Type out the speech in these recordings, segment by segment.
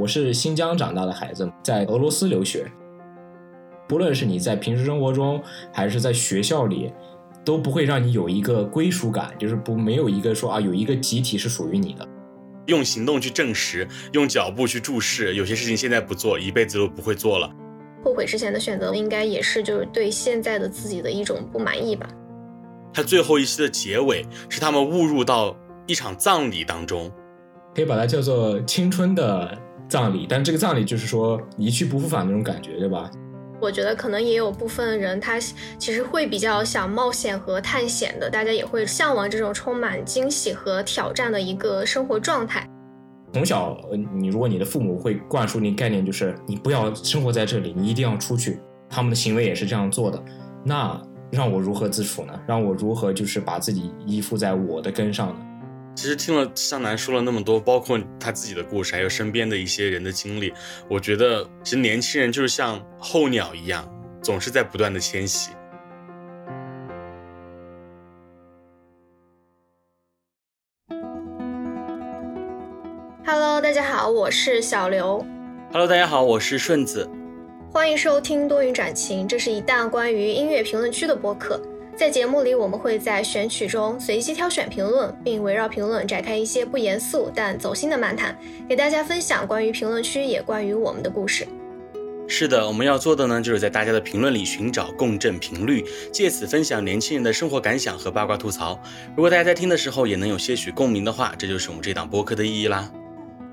我是新疆长大的孩子，在俄罗斯留学，不论是你在平时生活中还是在学校里，都不会让你有一个归属感，就是没有一个说啊有一个集体是属于你的。用行动去证实，用脚步去注视，有些事情现在不做，一辈子都不会做了。后悔之前的选择应该也是就是对现在的自己的一种不满意吧。他最后一期的结尾是他们误入到一场葬礼当中，可以把它叫做青春的葬礼，但这个葬礼就是说一去不复返那种感觉，对吧？我觉得可能也有部分人他其实会比较想冒险和探险的，大家也会向往这种充满惊喜和挑战的一个生活状态。从小你如果你的父母会灌输你概念，就是你不要生活在这里，你一定要出去，他们的行为也是这样做的，那让我如何自处呢？让我如何就是把自己依附在我的根上呢？其实听了向南说了那么多，包括他自己的故事还有身边的一些人的经历，我觉得其实年轻人就是像候鸟一样，总是在不断的迁徙。Hello， 大家好，我是小刘。Hello， 大家好，我是顺子。欢迎收听多云转晴，这是一档关于音乐评论区的播客。在节目里，我们会在选曲中随机挑选评论，并围绕评论展开一些不严肃但走心的漫谈，给大家分享关于评论区也关于我们的故事。是的，我们要做的呢，就是在大家的评论里寻找共振频率，借此分享年轻人的生活感想和八卦吐槽。如果大家在听的时候也能有些许共鸣的话，这就是我们这档播客的意义啦。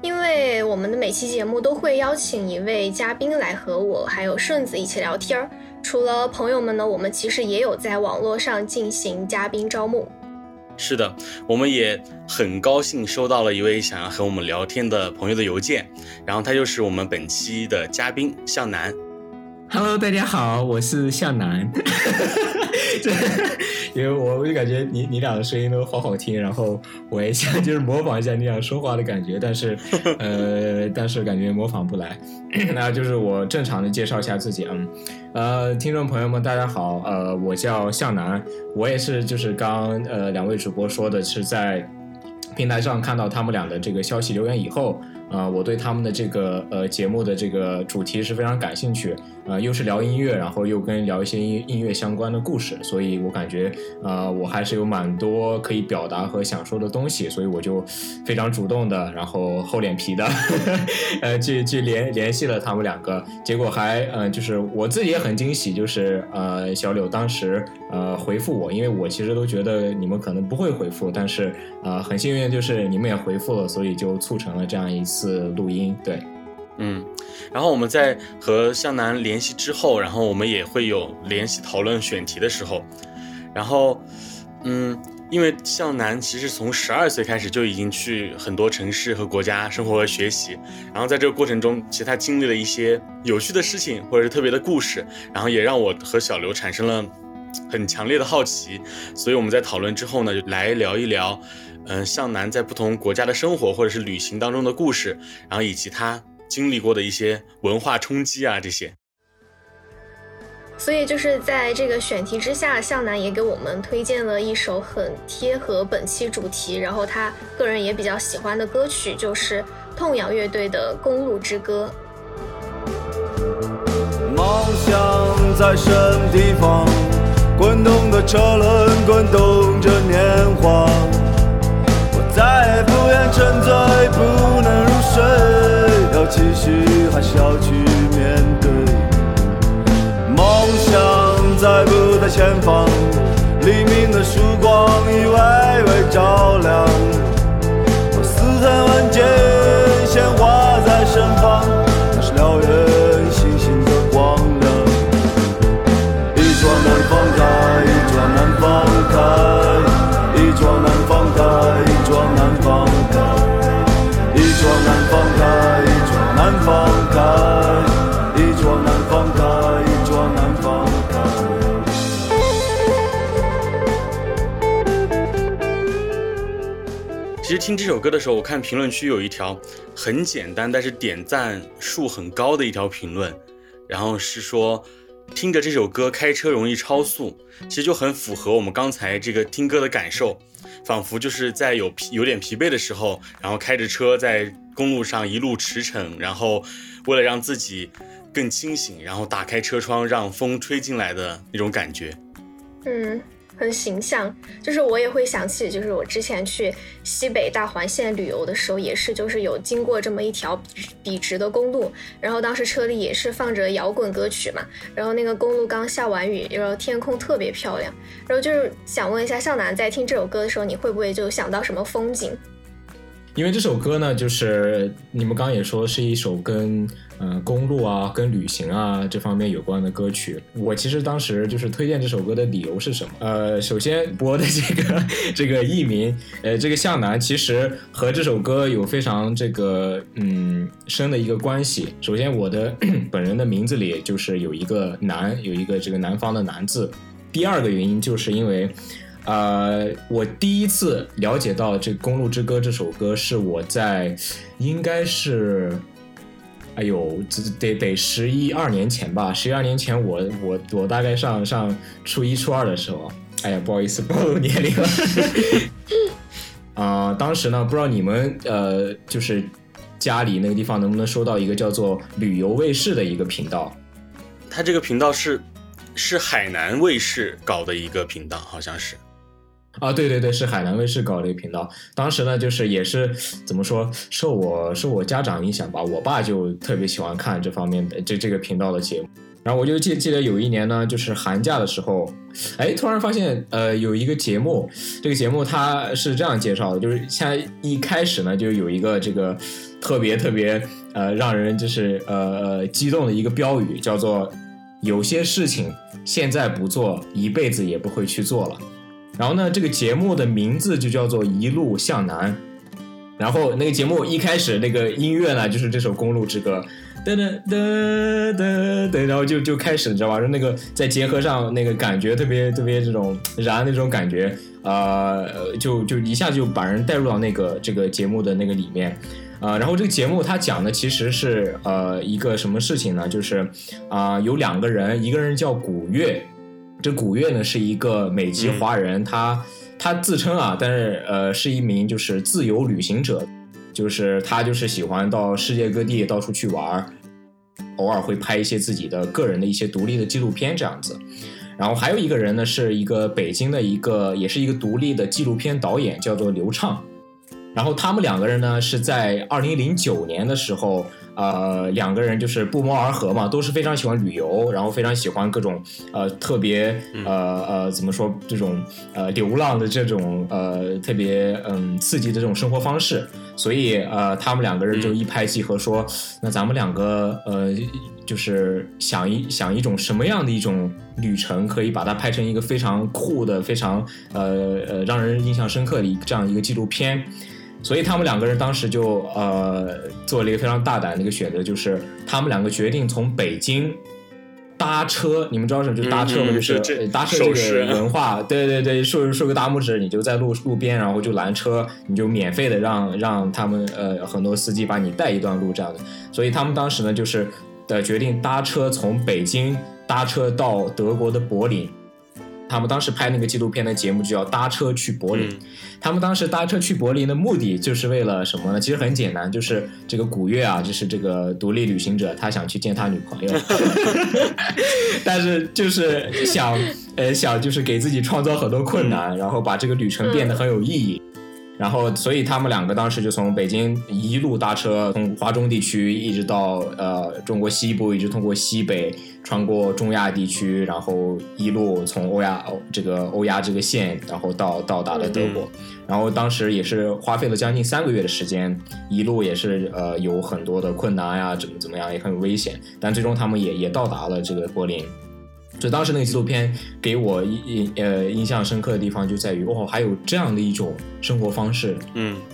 因为我们的每期节目都会邀请一位嘉宾来和我还有顺子一起聊天，除了朋友们呢，我们其实也有在网络上进行嘉宾招募。是的，我们也很高兴收到了一位想要和我们聊天的朋友的邮件，然后他就是我们本期的嘉宾向南。Hello， 大家好，我是向南。因为我就感觉你俩的声音都好好听，然后我也想就是模仿一下你俩说话的感觉，但是但是感觉模仿不来。那就是我正常的介绍一下自己啊，听众朋友们大家好，我叫向南，我也是就是刚两位主播说的是在平台上看到他们俩的这个消息留言以后。我对他们的这个节目的这个主题是非常感兴趣，又是聊音乐，然后又跟聊一些音乐相关的故事，所以我感觉我还是有蛮多可以表达和想说的东西，所以我就非常主动的，然后厚脸皮的去联系了他们两个，结果还就是我自己也很惊喜，就是小柳当时回复我，因为我其实都觉得你们可能不会回复，但是很幸运就是你们也回复了，所以就促成了这样一次录音。对，然后我们在和向南联系之后，然后我们也会有联系讨论选题的时候，然后因为向南其实从12岁开始就已经去很多城市和国家生活和学习，然后在这个过程中其实他经历了一些有趣的事情或者是特别的故事，然后也让我和小刘产生了很强烈的好奇，所以我们在讨论之后呢，就来聊一聊向南在不同国家的生活或者是旅行当中的故事，然后以及他经历过的一些文化冲击啊这些。所以就是在这个选题之下，向南也给我们推荐了一首很贴合本期主题，然后他个人也比较喜欢的歌曲，就是痛仰乐队的《公路之歌》。梦想在什么地方？滚动的车轮滚动着年华，再也不愿沉醉，不能入睡，要继续还是要去面对？梦想在不在前方？黎明的曙光已微微照亮，我撕开文件鲜花在盛放，那是辽远星星的光亮。一窗难放开，一窗难放开，一窗难放开，一窗难放开，一窗难放开，一窗难放开，一窗难放开，一窗难放开。其实听这首歌的时候，我看评论区有一条很简单，但是点赞数很高的一条评论，然后是说听着这首歌开车容易超速，其实就很符合我们刚才这个听歌的感受，仿佛就是在有点疲惫的时候，然后开着车在公路上一路驰骋，然后为了让自己更清醒，然后打开车窗让风吹进来的那种感觉。嗯，很形象。就是我也会想起，就是我之前去西北大环线旅游的时候，也是就是有经过这么一条笔直的公路，然后当时车里也是放着摇滚歌曲嘛，然后那个公路刚下完雨，然后天空特别漂亮。然后就是想问一下向南，在听这首歌的时候，你会不会就想到什么风景？因为这首歌呢，就是你们刚刚也说是一首跟公路啊、跟旅行啊这方面有关的歌曲。我其实当时就是推荐这首歌的理由是什么？首先播的这个艺名，这个向南其实和这首歌有非常深的一个关系。首先我的本人的名字里就是有一个南，有一个这个南方的南字。第二个原因就是因为我第一次了解到这《公路之歌》这首歌是我在应该是得11、12年前吧，12年前我大概上初1、初2的时候，哎呀不好意思暴露年龄了当时呢不知道你们就是家里那个地方能不能收到一个叫做旅游卫视的一个频道。它这个频道是海南卫视搞的一个频道，好像是啊，对对对，是海南卫视搞的一个频道。当时呢，就是也是怎么说，受我家长影响吧，我爸就特别喜欢看这方面的这个频道的节目。然后我就记得有一年呢，就是寒假的时候，哎，突然发现有一个节目，这个节目它是这样介绍的，就是现在一开始呢，就有一个这个特别让人就是激动的一个标语，叫做有些事情现在不做，一辈子也不会去做了。然后呢，这个节目的名字就叫做一路向南。然后那个节目一开始那个音乐呢，就是这首《公路之歌》，噔噔噔噔噔，然后就开始，你知道吧？那个再结合上那个感觉，特别这种燃那种感觉，就一下就把人带入到那个这个节目的那个里面。然后这个节目它讲的其实是一个什么事情呢？就是有两个人，一个人叫古月，这古月呢是一个美籍华人，他自称啊，但是是一名就是自由旅行者，就是他就是喜欢到世界各地到处去玩，偶尔会拍一些自己的个人的一些独立的纪录片这样子。然后还有一个人呢是一个北京的一个也是一个独立的纪录片导演，叫做刘畅。然后他们两个人呢是在2009年的时候，两个人就是不谋而合嘛，都是非常喜欢旅游，然后非常喜欢各种特别怎么说这种流浪的这种特别刺激的这种生活方式，所以他们两个人就一拍即合说，那咱们两个就是想一种什么样的一种旅程，可以把它拍成一个非常酷的、非常让人印象深刻的这样一个纪录片。所以他们两个人当时就做了一个非常大胆的一个选择，就是他们两个决定从北京搭车。你们知道什么就搭车吗？就是搭车这个文化，对对对，竖个大拇指，你就在路边，然后就拦车，你就免费的让他们很多司机把你带一段路这样的。所以他们当时呢就是决定搭车从北京搭车到德国的柏林。他们当时拍那个纪录片的节目就叫搭车去柏林。他们当时搭车去柏林的目的就是为了什么呢？其实很简单，就是这个古月啊，就是这个独立旅行者，他想去见他女朋友但是就是想就是给自己创造很多困难，然后把这个旅程变得很有意义。然后所以他们两个当时就从北京一路搭车，从华中地区一直到中国西部，一直通过西北，穿过中亚地区，然后一路从欧亚这个线，然后到达了德国。然后当时也是花费了将近3个月的时间，一路也是有很多的困难呀，怎么样也很危险，但最终他们也到达了这个柏林。所以当时那个纪录片给我印象深刻的地方就在于，还有这样的一种生活方式，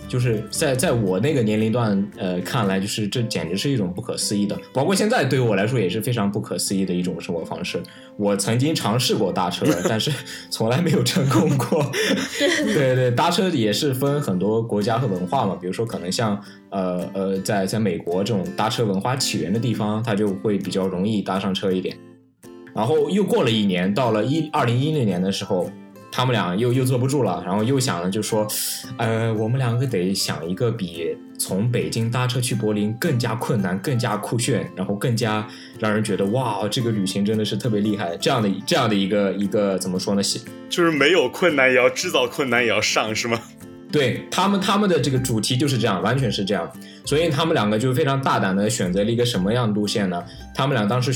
就是在我那个年龄段看来，就是这简直是一种不可思议的，包括现在对我来说也是非常不可思议的一种生活方式。我曾经尝试过搭车但是从来没有成功过对对，搭车也是分很多国家和文化嘛，比如说可能像在美国这种搭车文化起源的地方，它就会比较容易搭上车一点。然后又过了一年，到了2010年的时候，他们俩又坐不住了，然后又想了，就说我们两个得想一个比从北京搭车去柏林更加困难、更加酷炫，然后更加让人觉得哇，这个旅行真的是特别厉害，这样的一个怎么说呢，就是没有困难也要制造困难也要上，是吗？对，他们的这个主题就是这样，完全是这样，所以他们两个就非常大胆的选择了一个什么样的路线呢？他们俩当时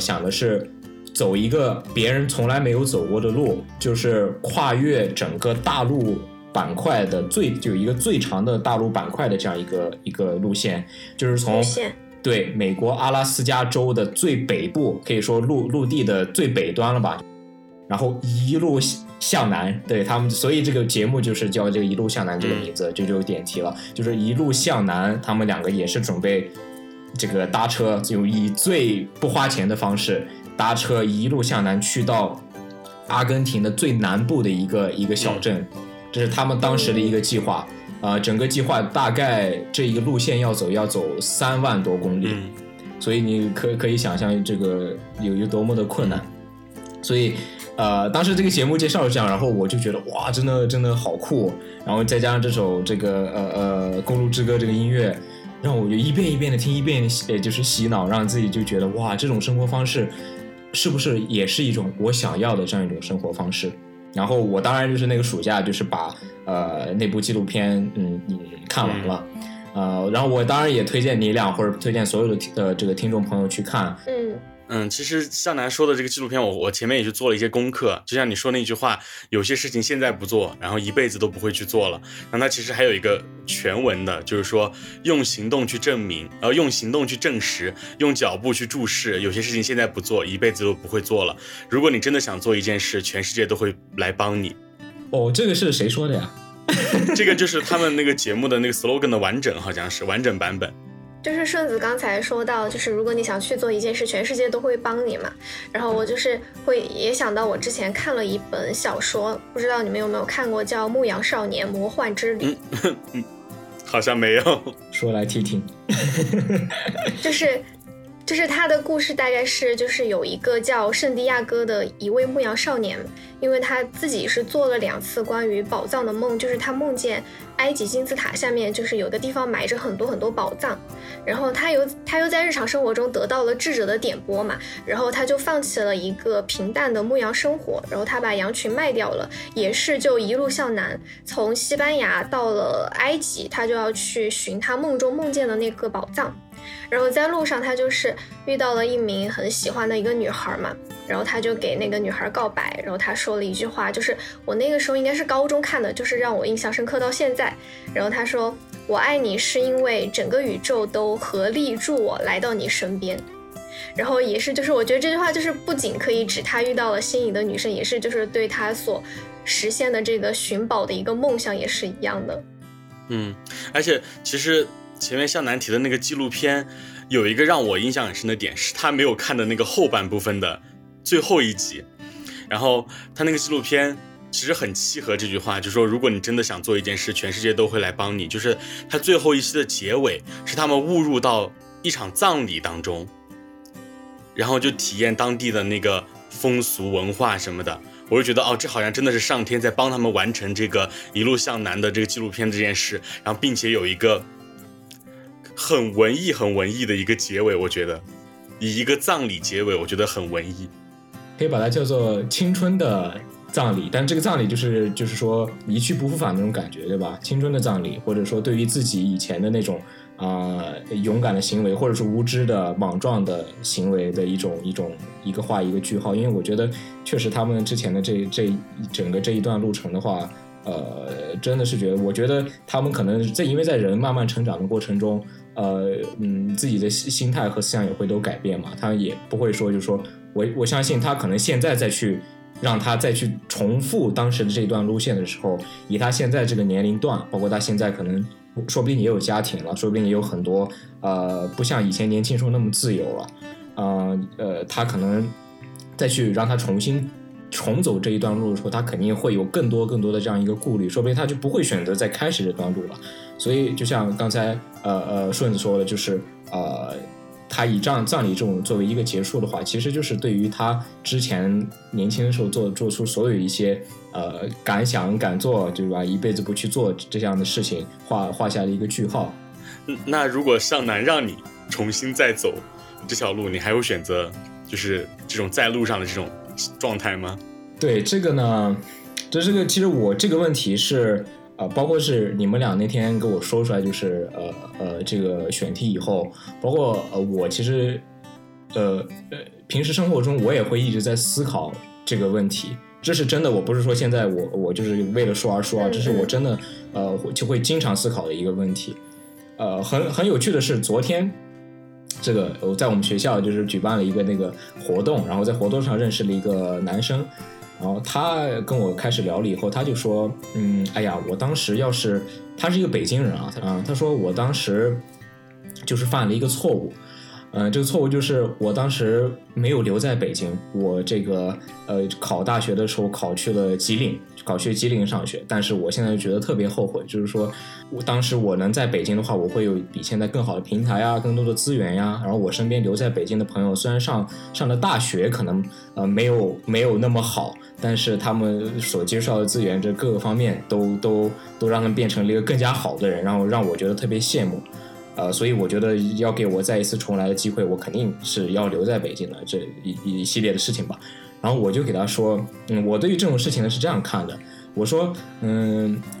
想的是走一个别人从来没有走过的路，就是跨越整个大陆板块的就一个最长的大陆板块的这样一个路线，就是从对美国阿拉斯加州的最北部，可以说陆地的最北端了吧。然后一路向南，对他们，所以这个节目就是叫这个一路向南这个名字，这就有点题了，就是一路向南，他们两个也是准备这个搭车，就以最不花钱的方式搭车一路向南去到阿根廷的最南部的一个小镇，这是他们当时的一个计划。整个计划大概这一个路线要走3万多公里，所以你可以想象这个有多么的困难。所以当时这个节目介绍是这样，然后我就觉得哇，真的好酷，然后再加上这首这个公路之歌这个音乐，让我就一遍一遍的听，一遍就是洗脑，让自己就觉得哇，这种生活方式是不是也是一种我想要的这样一种生活方式。然后我当然就是那个暑假就是把那部纪录片看完了。然后我当然也推荐你俩或者推荐所有的这个听众朋友去看。其实向南说的这个纪录片我前面也去做了一些功课，就像你说那句话，有些事情现在不做，然后一辈子都不会去做了。那它其实还有一个全文的，就是说用行动去证明，然后用行动去证实，用脚步去注视，有些事情现在不做，一辈子都不会做了。如果你真的想做一件事，全世界都会来帮你。哦，这个是谁说的呀？这个就是他们那个节目的那个 slogan 的完整，好像是完整版本。就是顺子刚才说到，就是如果你想去做一件事，全世界都会帮你嘛。然后我就是也想到我之前看了一本小说，不知道你们有没有看过，叫《牧羊少年魔幻之旅》。好像没有，说来听听。就是他的故事大概是，就是有一个叫圣地亚哥的一位牧羊少年，因为他自己是做了2次关于宝藏的梦，就是他梦见埃及金字塔下面就是有个地方埋着很多很多宝藏，然后他又在日常生活中得到了智者的点拨嘛，然后他就放弃了一个平淡的牧羊生活，然后他把羊群卖掉了，也是就一路向南，从西班牙到了埃及，他就要去寻他梦中梦见的那个宝藏。然后在路上他就是遇到了一名很喜欢的一个女孩嘛，然后他就给那个女孩告白，然后他说了一句话，就是我那个时候应该是高中看的，就是让我印象深刻到现在。然后他说，我爱你是因为整个宇宙都合力助我来到你身边。然后也是就是我觉得这句话就是不仅可以指他遇到了心仪的女生，也是就是对他所实现的这个寻宝的一个梦想也是一样的。而且其实前面向南提的那个纪录片有一个让我印象很深的点，是他没有看的那个后半部分的最后一集。然后他那个纪录片其实很契合这句话，就是说如果你真的想做一件事，全世界都会来帮你。就是他最后一期的结尾是他们误入到一场葬礼当中，然后就体验当地的那个风俗文化什么的。我就觉得这好像真的是上天在帮他们完成这个一路向南的这个纪录片这件事，然后并且有一个很文艺的一个结尾。我觉得以一个葬礼结尾，我觉得很文艺，可以把它叫做青春的葬礼。但这个葬礼就是说一去不复返那种感觉，对吧？青春的葬礼，或者说对于自己以前的那种勇敢的行为，或者是无知的莽撞的行为的一个画一个句号。因为我觉得确实他们之前的这整个这一段路程的话，真的是我觉得他们可能因为在人慢慢成长的过程中，自己的心态和思想也会都改变嘛。他也不会说，就是说我相信他可能现在再去让他再去重复当时的这一段路线的时候，以他现在这个年龄段，包括他现在可能说不定也有家庭了，说不定也有很多不像以前年轻时候那么自由了，他可能再去让他重走这一段路的时候，他肯定会有更多的这样一个顾虑，说不定他就不会选择再开始这段路了。所以就像刚才顺子说的，就是他以葬礼这种作为一个结束的话，其实就是对于他之前年轻的时候做出所有一些敢想敢做，对吧？一辈子不去做这样的事情，画下了一个句号。那如果上南让你重新再走这条路，你还会选择就是这种在路上的这种状态吗？对这个呢，这个其实我这个问题是。包括是你们俩那天跟我说出来，就是这个选题以后，包括我其实平时生活中我也会一直在思考这个问题，这是真的，我不是说现在我就是为了说而说啊，这是我真的就会经常思考的一个问题。很有趣的是，昨天这个我在我们学校就是举办了一个那个活动，然后在活动上认识了一个男生。然后他跟我开始聊了以后，他就说哎呀，我当时要是他是一个北京人啊，他说我当时就是犯了一个错误，这个错误就是我当时没有留在北京，我这个考大学的时候考去吉林上学，但是我现在觉得特别后悔，就是说我当时我能在北京的话，我会有比现在更好的平台啊，更多的资源呀，然后我身边留在北京的朋友，虽然上了大学可能没有那么好，但是他们所接受到的资源这各个方面都让他们变成了一个更加好的人，然后让我觉得特别羡慕。所以我觉得要给我再一次重来的机会，我肯定是要留在北京的，这一系列的事情吧。然后我就给他说，我对于这种事情呢是这样看的，我说，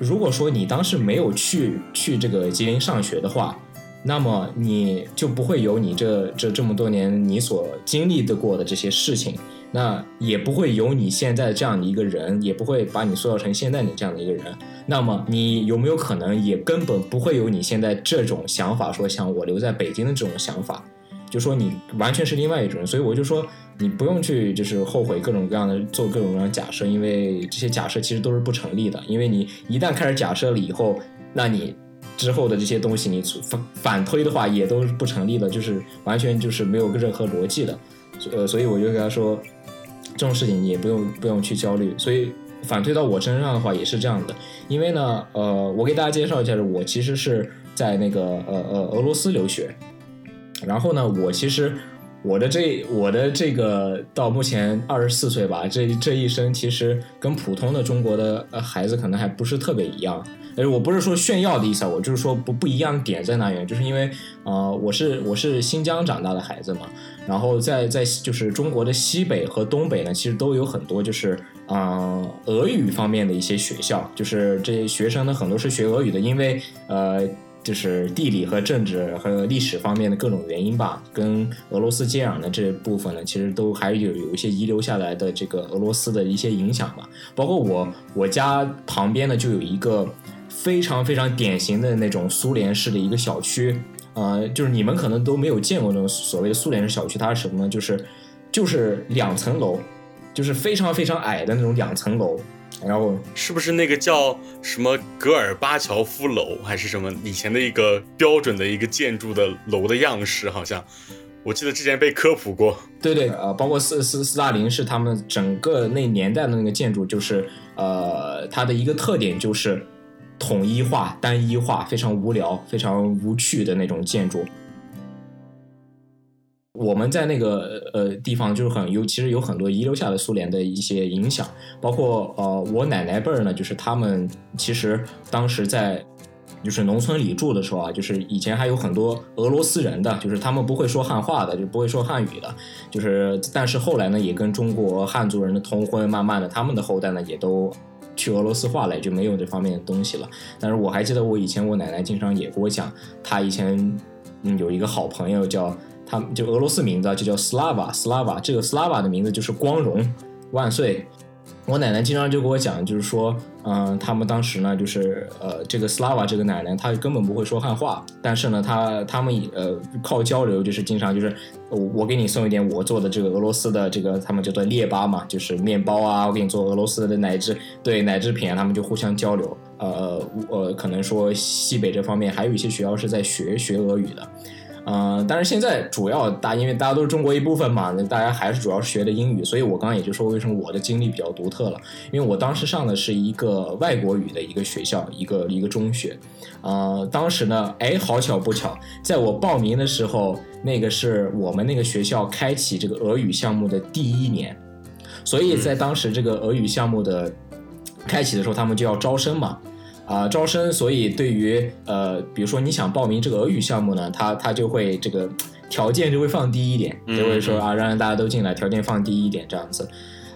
如果说你当时没有去这个吉林上学的话，那么你就不会有你这么多年你所经历的过的这些事情，那也不会有你现在这样的一个人，也不会把你塑造成现在你这样的一个人。那么你有没有可能也根本不会有你现在这种想法，说像我留在北京的这种想法，就说你完全是另外一种人。所以我就说你不用去就是后悔各种各样的做各种各样的假设，因为这些假设其实都是不成立的，因为你一旦开始假设了以后，那你之后的这些东西你反推的话也都是不成立的，就是完全就是没有任何逻辑的。所以我就跟他说这种事情你也不用去焦虑。所以反推到我身上的话也是这样的，因为呢我给大家介绍一下，我其实是在那个俄罗斯留学，然后呢我其实我的这个到目前24岁吧，这一生其实跟普通的中国的孩子可能还不是特别一样，但是我不是说炫耀的意思啊，我就是说不一样点在哪里，就是因为我是新疆长大的孩子嘛，然后在就是中国的西北和东北呢，其实都有很多就是俄语方面的一些学校，就是这些学生呢很多是学俄语的，因为就是地理和政治和历史方面的各种原因吧，跟俄罗斯接壤的这部分呢，其实都还有一些遗留下来的这个俄罗斯的一些影响吧。包括我家旁边呢就有一个非常非常典型的那种苏联式的一个小区，就是你们可能都没有见过那种所谓的苏联式小区，它是什么呢？就是2层楼，就是非常非常矮的那种2层楼。然后是不是那个叫什么戈尔巴乔夫楼还是什么以前的一个标准的一个建筑的楼的样式，好像我记得之前被科普过。对包括斯大林是他们整个那年代的那个建筑，就是它的一个特点就是统一化单一化，非常无聊非常无趣的那种建筑。我们在那个地方就是其实有很多遗留下的苏联的一些影响，包括我奶奶辈儿呢，就是他们其实当时在就是农村里住的时候啊，就是以前还有很多俄罗斯人的，就是他们不会说汉话的，就不会说汉语的，就是但是后来呢也跟中国汉族人的通婚，慢慢的他们的后代呢也都去俄罗斯化了，就没有这方面的东西了。但是我还记得我以前我奶奶经常也跟我讲，她以前有一个好朋友叫他们就俄罗斯名字就叫 Slava， 这个 Slava 的名字就是光荣万岁。我奶奶经常就跟我讲，就是说他们当时呢就是这个 Slava 这个奶奶她根本不会说汉话，但是呢他们靠交流，就是经常就是我给你送一点我做的这个俄罗斯的这个他们叫做列巴嘛，就是面包啊，我给你做俄罗斯的奶制品啊，他们就互相交流。可能说西北这方面还有一些学校是在学俄语的。但是现在主要因为大家都是中国一部分嘛，大家还是主要学的英语，所以我刚刚也就说为什么我的经历比较独特了，因为我当时上的是一个外国语的一个学校，一个中学。当时呢，好巧不巧，在我报名的时候，那个是我们那个学校开启这个俄语项目的第一年，所以在当时这个俄语项目的开启的时候，他们就要招生嘛，招生，所以对于比如说你想报名这个俄语项目呢，他就会这个条件就会放低一点，就会说啊，让大家都进来，条件放低一点这样子。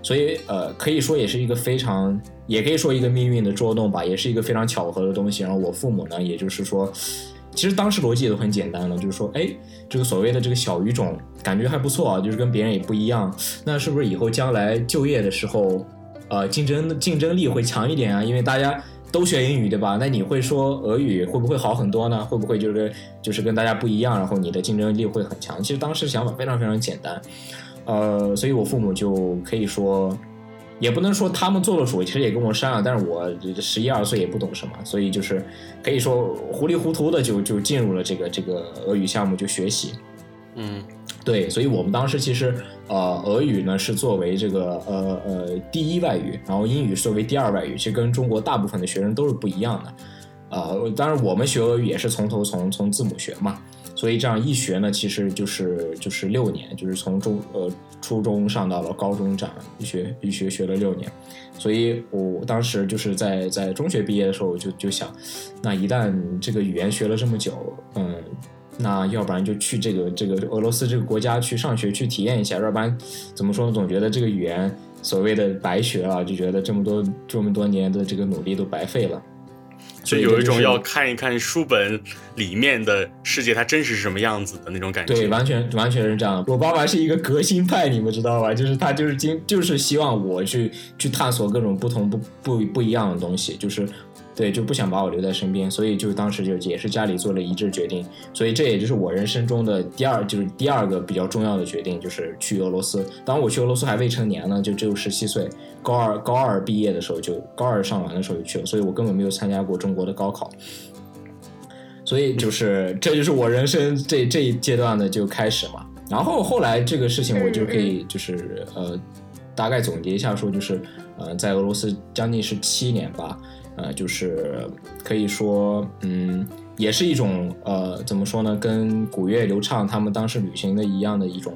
所以可以说也是一个非常，也可以说一个命运的捉弄吧，也是一个非常巧合的东西。然后我父母呢，也就是说，其实当时逻辑都很简单了，就是说，哎，这个所谓的这个小语种感觉还不错啊，就是跟别人也不一样，那是不是以后将来就业的时候，竞争力会强一点啊？因为大家都学英语对吧？那你会说俄语会不会好很多呢？会不会就是跟大家不一样，然后你的竞争力会很强？其实当时想法非常非常简单。所以我父母就可以说，也不能说他们做了主，其实也跟我商量，但是我11、12岁也不懂什么，所以就是可以说糊里糊涂的就进入了这个俄语项目就学习。嗯，对，所以我们当时其实俄语呢是作为这个第一外语，然后英语是作为第二外语，其实跟中国大部分的学生都是不一样的。当然我们学俄语也是从头从字母学嘛。所以这样一学呢，其实就是6年，就是从初中上到了高中，这样一学了6年。所以我当时就是在中学毕业的时候，我就想，那一旦这个语言学了这么久，那要不然就去这个俄罗斯这个国家去上学去体验一下，要不然怎么说，总觉得这个语言所谓的白学啊，就觉得这么多年的这个努力都白费了。就有一种要看一看书本里面的世界它真实是什么样子的那种感觉。对，完全是这样。我爸爸是一个革新派，你们知道吧？就是他就是希望我去探索各种不同不一样的东西，就是对，就不想把我留在身边，所以就当时就也是家里做了一致决定。所以这也就是我人生中的第二个比较重要的决定，就是去俄罗斯。当我去俄罗斯还未成年呢，就只有17岁，高二毕业的时候，就高二上完的时候就去了，所以我根本没有参加过中国的高考。所以就是这就是我人生这一阶段的就开始嘛。然后后来这个事情我就可以就是大概总结一下说，就是在俄罗斯将近是7年吧。就是可以说，也是一种怎么说呢，跟古月流畅他们当时旅行的一样的一种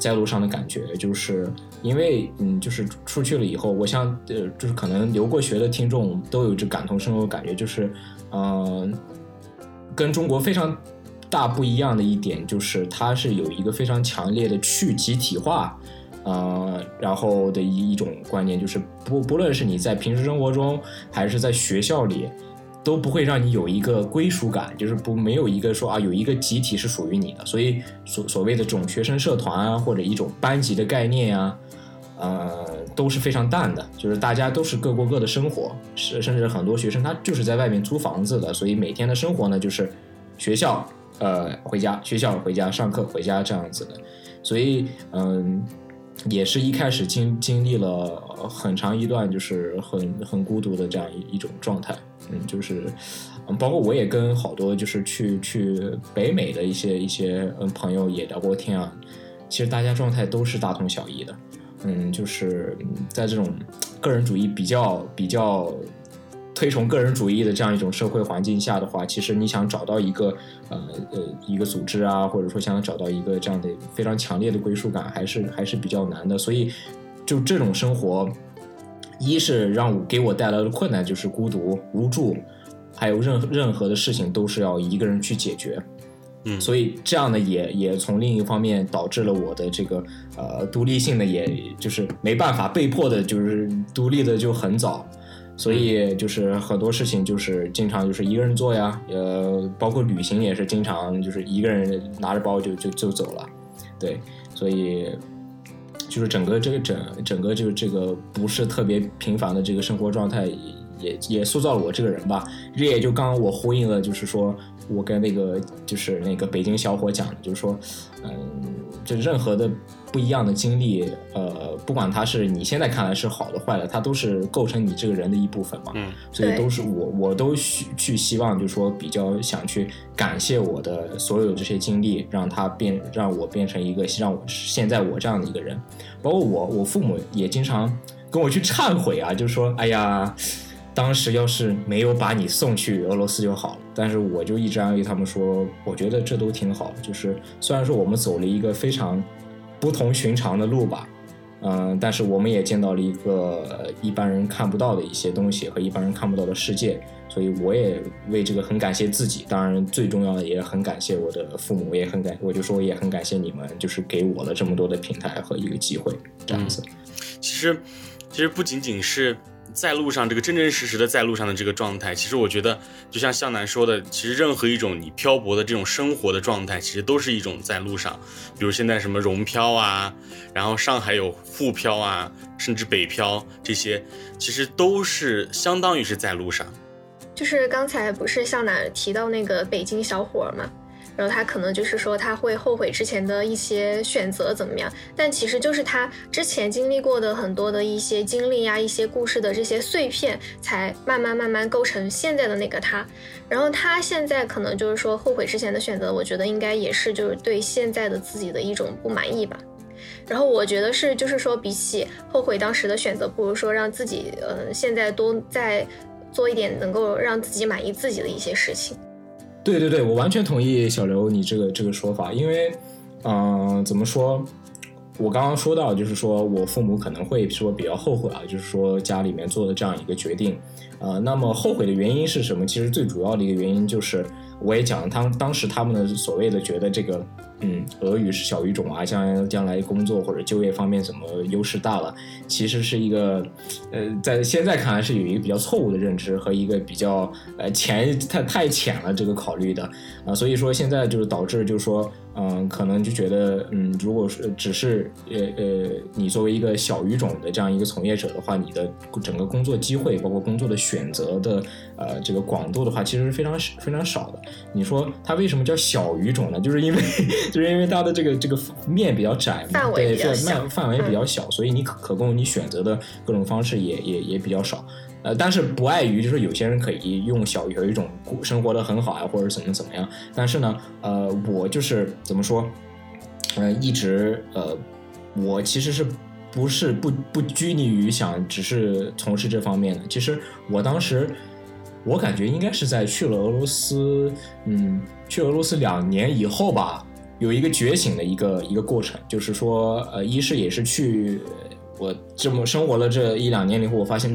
在路上的感觉，就是因为就是出去了以后，我想就是可能留过学的听众都有这感同身受的感觉，就是跟中国非常大不一样的一点就是它是有一个非常强烈的去集体化。然后的一种观念就是不论是你在平时生活中还是在学校里，都不会让你有一个归属感，就是没有一个说啊有一个集体是属于你的，所以所谓的这种学生社团啊或者一种班级的概念啊，都是非常淡的，就是大家都是各过各的生活，甚至很多学生他就是在外面租房子的，所以每天的生活呢就是学校回家，学校回家，上课回家这样子的，所以也是一开始经历了很长一段就是很孤独的这样一种状态。就是包括我也跟好多就是去北美的一些朋友也聊过天啊，其实大家状态都是大同小异的。就是在这种个人主义比较推崇个人主义的这样一种社会环境下的话，其实你想找到一个组织啊，或者说想找到一个这样的非常强烈的归属感，还是比较难的。所以就这种生活，一是给我带来的困难就是孤独无助，还有任何的事情都是要一个人去解决。所以这样的也从另一方面导致了我的这个独立性的，也就是没办法被迫的就是独立的就很早。所以就是很多事情就是经常就是一个人做呀，包括旅行也是经常就是一个人拿着包就走了，对，所以就是整个这个不是特别平凡的这个生活状态也塑造了我这个人吧。这也就刚刚我呼应了，就是说我跟那个就是那个北京小伙讲的，就是说这任何的不一样的经历，不管它是你现在看来是好的坏的，它都是构成你这个人的一部分嘛。所以都是我都去希望，就是说比较想去感谢我的所有这些经历，让我变成一个让我现在我这样的一个人。包括我父母也经常跟我去忏悔啊，就说哎呀，当时要是没有把你送去俄罗斯就好了。但是我就一直安慰他们说，我觉得这都挺好，就是虽然说我们走了一个非常不同寻常的路吧，但是我们也见到了一个一般人看不到的一些东西和一般人看不到的世界，所以我也为这个很感谢自己，当然最重要的也很感谢我的父母，我就说也很感谢你们，就是给我了这么多的平台和一个机会这样子。其实不仅仅是在路上这个真真实实的在路上的这个状态，其实我觉得就像向南说的，其实任何一种你漂泊的这种生活的状态其实都是一种在路上，比如现在什么蓉漂啊，然后上海有沪漂啊，甚至北漂，这些其实都是相当于是在路上。就是刚才不是向南提到那个北京小伙嘛，然后他可能就是说他会后悔之前的一些选择怎么样，但其实就是他之前经历过的很多的一些经历啊，一些故事的这些碎片才慢慢构成现在的那个他。然后他现在可能就是说后悔之前的选择，我觉得应该也是就是对现在的自己的一种不满意吧。然后我觉得是就是说比起后悔当时的选择，不如说让自己现在多再做一点能够让自己满意自己的一些事情。对，我完全同意小刘你这个说法，因为怎么说，我刚刚说到就是说我父母可能会说比较后悔啊，就是说家里面做的这样一个决定，那么后悔的原因是什么，其实最主要的一个原因就是我也讲当时他们的所谓的觉得这个俄语是小语种啊，将来工作或者就业方面怎么优势大了，其实是一个在现在看来是有一个比较错误的认知和一个比较太浅了这个考虑的所以说现在就是导致就是说可能就觉得如果只是你作为一个小语种的这样一个从业者的话，你的整个工作机会包括工作的选择的这个广度的话，其实是非常非常少的。你说它为什么叫小语种呢？就是因为它的这个面比较窄，范围比较小，所以你可供你选择的各种方式也比较少。但是不碍于就是有些人可以用小语种生活的很好啊，或者怎么样，但是呢我就是怎么说一直我其实是不拘泥于想只是从事这方面的。其实我当时我感觉应该是在去了俄罗斯2年以后吧，有一个觉醒的一个过程，就是说一是也是去我这么生活了这1-2年以后，我发现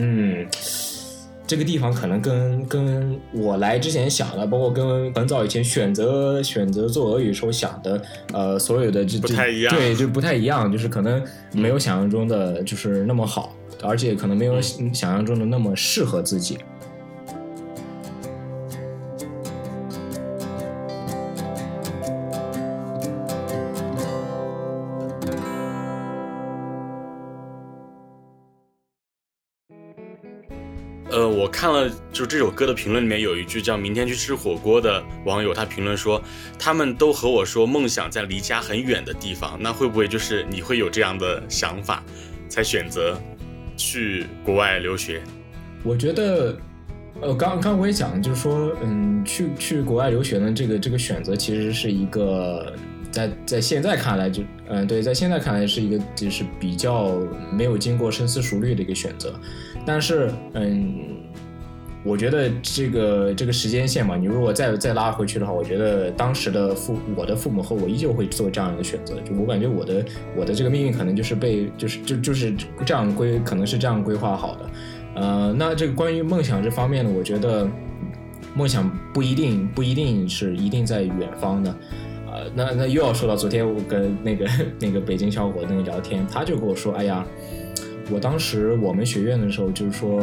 这个地方可能跟我来之前想的，包括跟很早以前选择做俄语时候想的所有的不太一样。对，就不太一样，就是可能没有想象中的就是那么好，而且可能没有想象中的那么适合自己。我看了就这首歌的评论里面有一句叫明天去吃火锅的网友，他评论说他们都和我说梦想在离家很远的地方，那会不会就是你会有这样的想法才选择去国外留学？我觉得刚我也讲就是说去国外留学呢，这个选择其实是一个在现在看来就对，在现在看来是一个就是比较没有经过深思熟虑的一个选择。但是我觉得这个时间线嘛，你如果再拉回去的话，我觉得当时的我的父母和我依旧会做这样一个选择。就我感觉我的这个命运可能就是就是这样可能是这样规划好的。那这个关于梦想这方面呢，我觉得梦想不一定是一定在远方的。那又要说到昨天我跟那个北京小伙那个聊天，他就跟我说，哎呀，我当时我们学院的时候就是说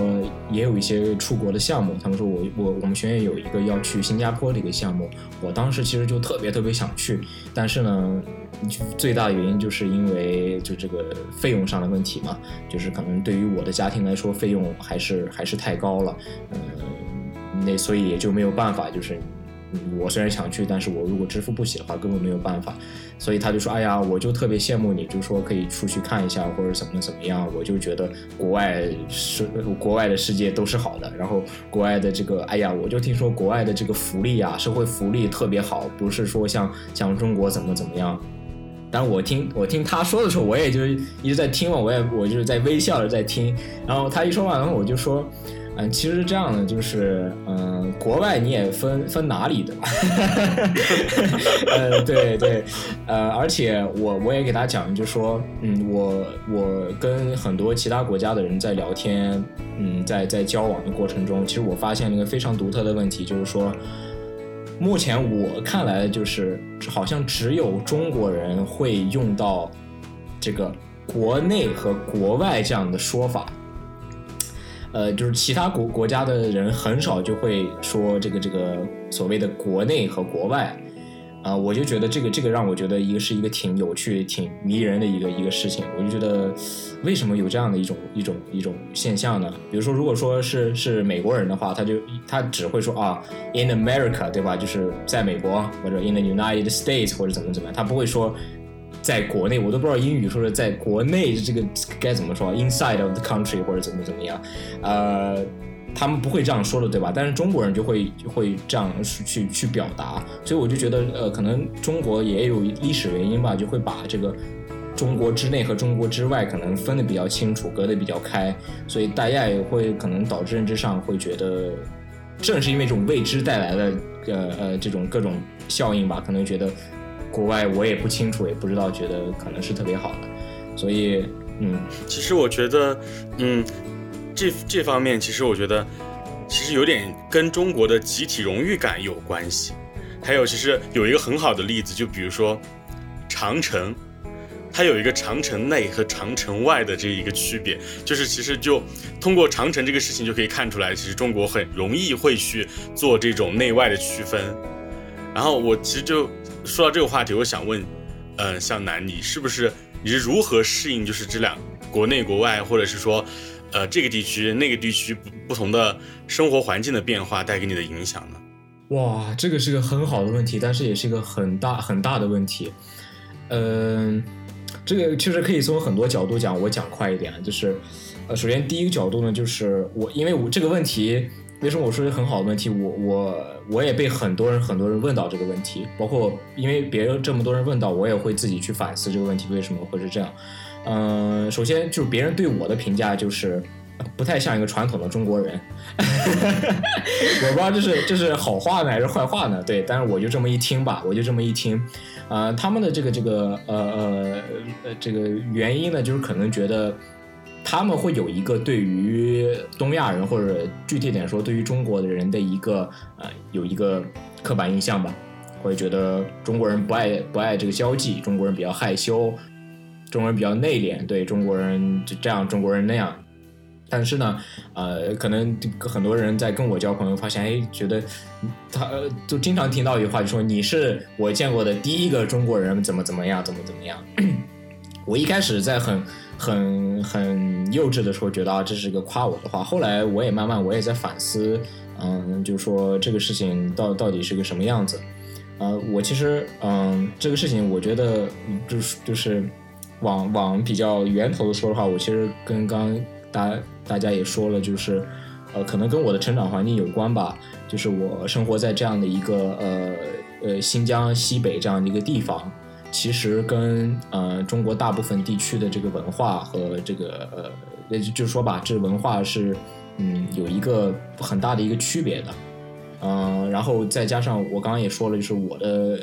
也有一些出国的项目，他们说我们学院有一个要去新加坡的一个项目，我当时其实就特别想去，但是呢最大的原因就是因为就这个费用上的问题嘛，就是可能对于我的家庭来说费用还是太高了，那所以也就没有办法，就是我虽然想去，但是我如果支付不起的话根本没有办法。所以他就说，哎呀，我就特别羡慕你，就说可以出去看一下或者怎么样，我就觉得国外的世界都是好的，然后国外的这个，哎呀，我就听说国外的这个福利啊，社会福利特别好，不是说像中国怎么样。但我听他说的时候，我也就一直在听嘛，我就是在微笑着在听，然后他一说完，然后我就说其实是这样的，就是国外你也分哪里的嘛对对，而且我也给大家讲，就是说我跟很多其他国家的人在聊天，在交往的过程中，其实我发现了一个非常独特的问题，就是说目前我看来就是好像只有中国人会用到这个国内和国外这样的说法，就是其他国家的人很少就会说这个所谓的国内和国外，我就觉得这个让我觉得是一个挺有趣、挺迷人的一个事情。我就觉得为什么有这样的一种现象呢？比如说，如果说是美国人的话，他只会说啊 in America， 对吧？就是在美国，或者 in the United States， 或者怎么样，他不会说在国内。我都不知道英语说是在国内这个该怎么说 ，inside of the country 或者怎么样，他们不会这样说的，对吧？但是中国人就会这样去表达，所以我就觉得可能中国也有历史原因吧，就会把这个中国之内和中国之外可能分得比较清楚，隔得比较开，所以大家也会可能导致认知上会觉得，正是因为这种未知带来的这种各种效应吧，可能觉得国外我也不清楚，也不知道，觉得可能是特别好的，所以其实我觉得这方面其实我觉得其实有点跟中国的集体荣誉感有关系。还有其实有一个很好的例子，就比如说长城，它有一个长城内和长城外的这一个区别，就是其实就通过长城这个事情就可以看出来，其实中国很容易会去做这种内外的区分。然后我其实就说到这个话题，我想问向南，你是如何适应就是这两国内国外，或者是说这个地区那个地区不同的生活环境的变化带给你的影响呢？哇，这个是个很好的问题，但是也是一个很大的问题。这个其实可以从很多角度讲，我讲快一点，就是首先第一个角度呢，就是因为我这个问题，为什么我说是很好的问题，我也被很多人问到这个问题，包括因为别人这么多人问到，我也会自己去反思这个问题为什么会是这样。首先就是别人对我的评价就是不太像一个传统的中国人我不知道这是好话呢还是坏话呢，对，但是我就这么一听，他们的这个原因呢，就是可能觉得他们会有一个对于东亚人，或者具体点说对于中国的人的一个有一个刻板印象吧，会觉得中国人不爱这个交际，中国人比较害羞，中国人比较内敛，对，中国人就这样，中国人那样。但是呢，可能很多人在跟我交朋友，发现觉得他就经常听到一句话，就说你是我见过的第一个中国人，怎么样。我一开始在很幼稚的时候觉得这是一个夸我的话，后来我也在反思，就是说这个事情到底是个什么样子。我其实这个事情我觉得就是往比较源头的说的话，我其实跟刚大家也说了，就是可能跟我的成长环境有关吧，就是我生活在这样的一个新疆西北这样的一个地方，其实跟中国大部分地区的这个文化和这个就是说吧，这文化是有一个很大的一个区别的。然后再加上我刚刚也说了，就是我的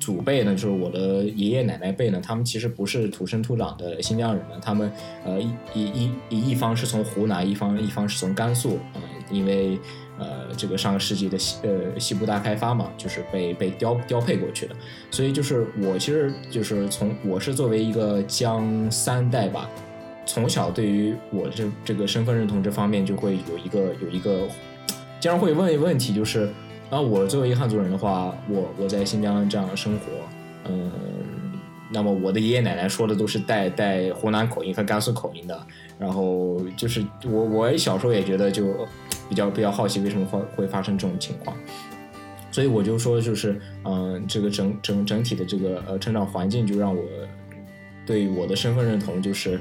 祖辈呢，就是我的爷爷奶奶辈呢，他们其实不是土生土长的新疆人呢，他们一方是从湖南，一方是从甘肃，因为这个上个世纪的西部大开发嘛，就是被调配过去的。所以就是我其实就是我是作为一个江三代吧，从小对于我这个身份认同这方面就会有一个。经常会问一问题，就是我作为一个汉族人的话，我在新疆这样的生活，那么我的爷爷奶奶说的都是带湖南口音和甘肃口音的，然后就是我小时候也觉得就比较好奇为什么会发生这种情况，所以我就说就是这个整体的这个成长环境就让我对我的身份认同就是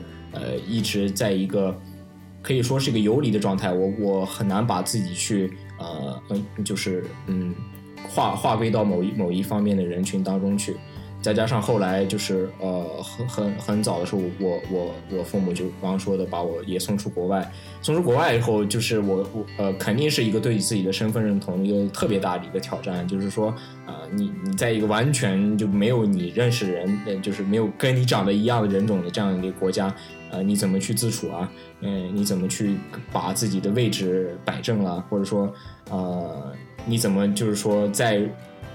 一直在一个可以说是一个游离的状态，我很难把自己去就是划归到某一方面的人群当中去。再加上后来就是很早的时候，我父母就刚刚说的把我也送出国外，送出国外以后，就是我肯定是一个对自己的身份认同一个特别大的一个挑战，就是说你在一个完全就没有你认识人，就是没有跟你长得一样的人种的这样一个国家，你怎么去自处啊？你怎么去把自己的位置摆正了，或者说你怎么就是说在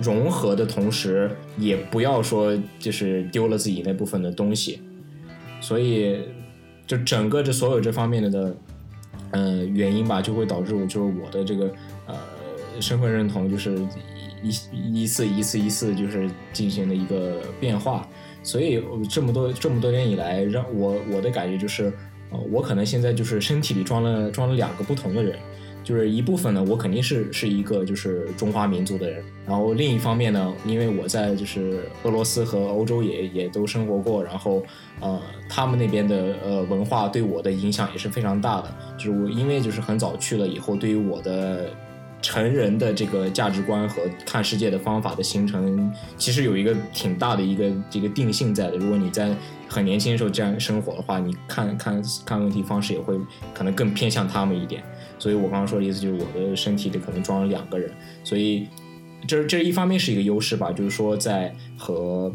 融合的同时也不要说就是丢了自己那部分的东西。所以就整个这所有这方面的原因吧，就会导致我就是我的这个身份认同就是一次就是进行了一个变化。所以这么多年以来，让我的感觉就是我可能现在就是身体里装了两个不同的人，就是一部分呢我肯定是一个就是中华民族的人，然后另一方面呢，因为我在就是俄罗斯和欧洲也都生活过，然后他们那边的文化对我的影响也是非常大的，就是我因为就是很早去了以后，对于我的成人的这个价值观和看世界的方法的形成，其实有一个挺大的一个定性在的。如果你在很年轻的时候这样生活的话，你看问题方式也会可能更偏向他们一点。所以我刚刚说的意思就是我的身体里可能装了两个人，所以这一方面是一个优势吧，就是说在和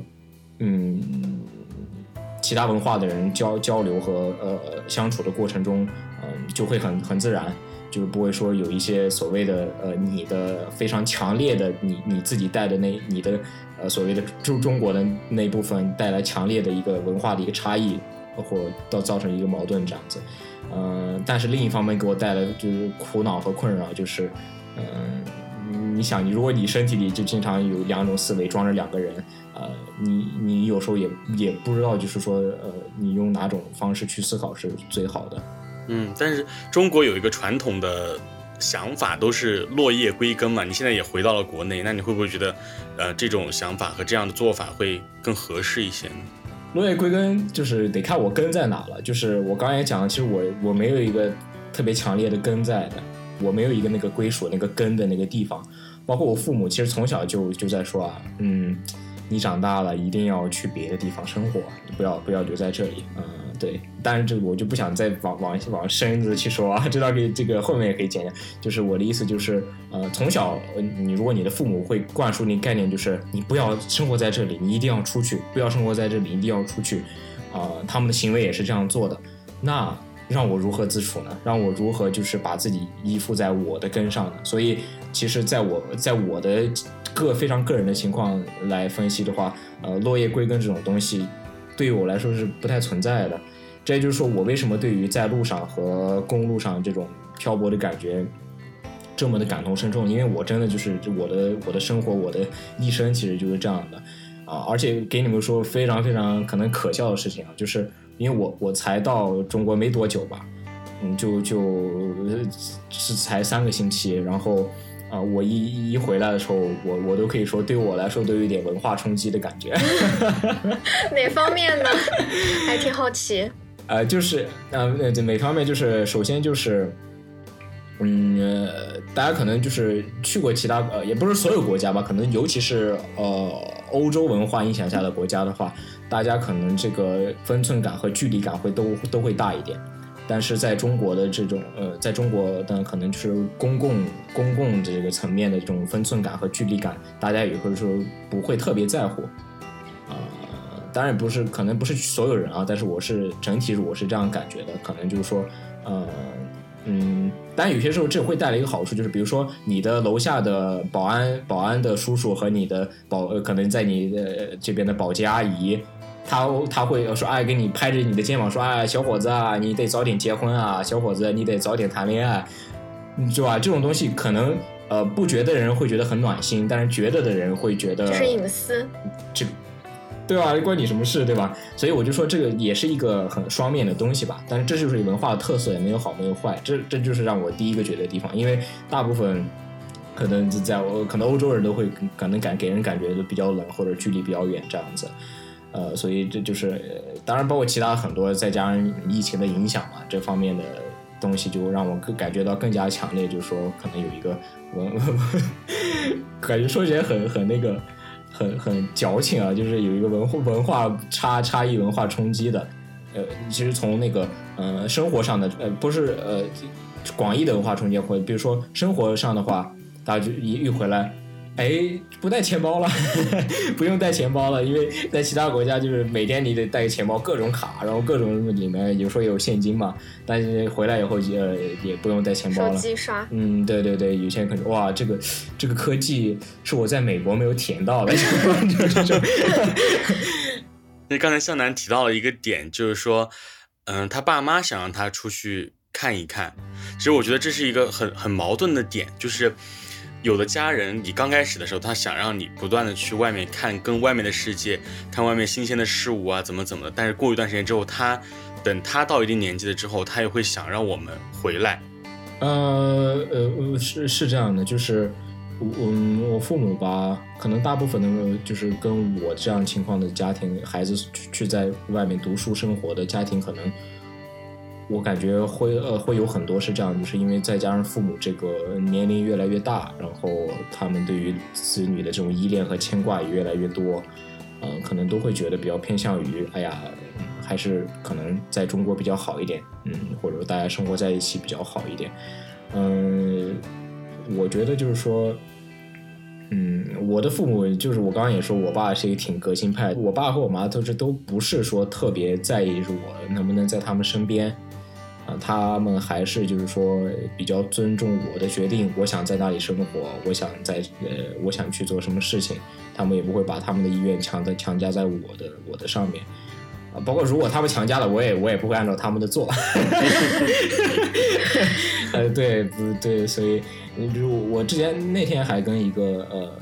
其他文化的人交流和相处的过程中，就会很自然，就是不会说有一些所谓的你的非常强烈的你自己带的你的所谓的中国的那部分带来强烈的一个文化的一个差异，或者造成一个矛盾这样子。但是另一方面给我带来就是苦恼和困扰，就是你想，如果你身体里就经常有两种思维装着两个人，你有时候也不知道就是说你用哪种方式去思考是最好的。但是中国有一个传统的想法，都是落叶归根嘛。你现在也回到了国内，那你会不会觉得，这种想法和这样的做法会更合适一些呢？落叶归根就是得看我根在哪了。就是我刚才讲，其实我没有一个特别强烈的根在的，我没有一个那个归属那个根的那个地方。包括我父母，其实从小就在说啊，你长大了一定要去别的地方生活，不要留在这里。对，但是这我就不想再往深子去说啊，这道给这个后面也可以讲讲。就是我的意思就是，从小你如果你的父母会灌输你概念，就是你不要生活在这里，你一定要出去，不要生活在这里，一定要出去，他们的行为也是这样做的。那让我如何自处呢？让我如何就是把自己依附在我的根上呢？所以，其实在我的非常个人的情况来分析的话，落叶归根这种东西，对于我来说是不太存在的。这就是说我为什么对于在路上和公路上这种漂泊的感觉这么的感同身受，因为我真的就是我的生活，我的一生其实就是这样的啊！而且给你们说非常非常可能可笑的事情啊，就是因为我才到中国没多久吧，就是才3个星期，然后我一回来的时候，我都可以说，对我来说都有一点文化冲击的感觉。哪方面呢？还挺好奇。就是哪方面？就是首先就是，大家可能就是去过其他也不是所有国家吧，可能尤其是欧洲文化影响下的国家的话，大家可能这个分寸感和距离感会都会大一点。但是在中国的这种在中国的可能就是公共这个层面的这种分寸感和距离感，大家也会说不会特别在乎，当然可能不是所有人啊，但是整体我是这样感觉的，可能就是说但有些时候这会带来一个好处，就是比如说你的楼下的保安的叔叔和你的可能在你的这边的保洁阿姨。他会说哎，给你拍着你的肩膀说哎，小伙子啊，你得早点结婚啊，小伙子你得早点谈恋爱，对吧？这种东西可能不觉得人会觉得很暖心，但是觉得的人会觉得这是隐私，这对吧？关你什么事，对吧？所以我就说这个也是一个很双面的东西吧，但是这就是文化的特色，也没有好没有坏，这就是让我第一个觉得的地方。因为大部分可能可能欧洲人都会可能给人感觉就比较冷或者距离比较远这样子。所以这就是当然包括其他很多，再加上疫情的影响嘛，这方面的东西就让我感觉到更加强烈，就是说可能有一个感觉说起来很那个很矫情啊，就是有一个文化差异、文化冲击的。其实从那个生活上的不是广义的文化冲击会，比如说生活上的话，大家就一回来，哎，不带钱包了不用带钱包了，因为在其他国家就是每天你得带个钱包，各种卡，然后各种里面有时候有现金嘛，但是回来以后也不用带钱包了，手机刷。嗯，对对对，有些人可能哇，这个科技是我在美国没有体验到的那刚才向南提到了一个点，就是说他爸妈想让他出去看一看，其实我觉得这是一个很矛盾的点，就是有的家人你刚开始的时候他想让你不断的去外面看，跟外面的世界看，外面新鲜的事物啊怎么的，但是过一段时间之后，他等他到一定年纪了之后，他也会想让我们回来。是这样的，就是我父母吧，可能大部分的就是跟我这样情况的家庭，孩子去在外面读书生活的家庭，可能我感觉会有很多是这样，就是因为再加上父母这个年龄越来越大，然后他们对于子女的这种依恋和牵挂也越来越多，可能都会觉得比较偏向于哎呀，还是可能在中国比较好一点，或者大家生活在一起比较好一点。我觉得就是说，我的父母就是我刚刚也说，我爸是一个挺革新派，我爸和我妈都不是说特别在意我能不能在他们身边，他们还是就是说比较尊重我的决定，我想在那里生活，我想去做什么事情，他们也不会把他们的意愿强加在我的上面。包括如果他们强加了，我也不会按照他们的做对，所以我之前那天还跟一个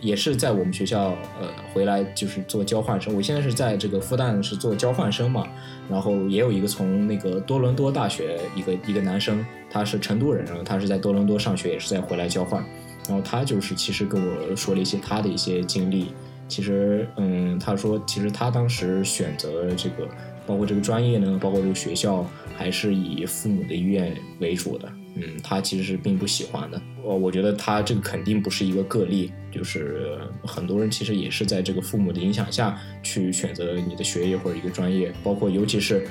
也是在我们学校回来就是做交换生，我现在是在这个复旦是做交换生嘛，然后也有一个从那个多伦多大学一个男生，他是成都人，然后他是在多伦多上学，也是在回来交换，然后他就是其实跟我说了一些他的一些经历。其实他说其实他当时选择这个包括这个专业呢，包括这个学校，还是以父母的意愿为主的，他其实是并不喜欢的。我觉得他这个肯定不是一个个例，就是很多人其实也是在这个父母的影响下去选择你的学业或者一个专业，包括尤其是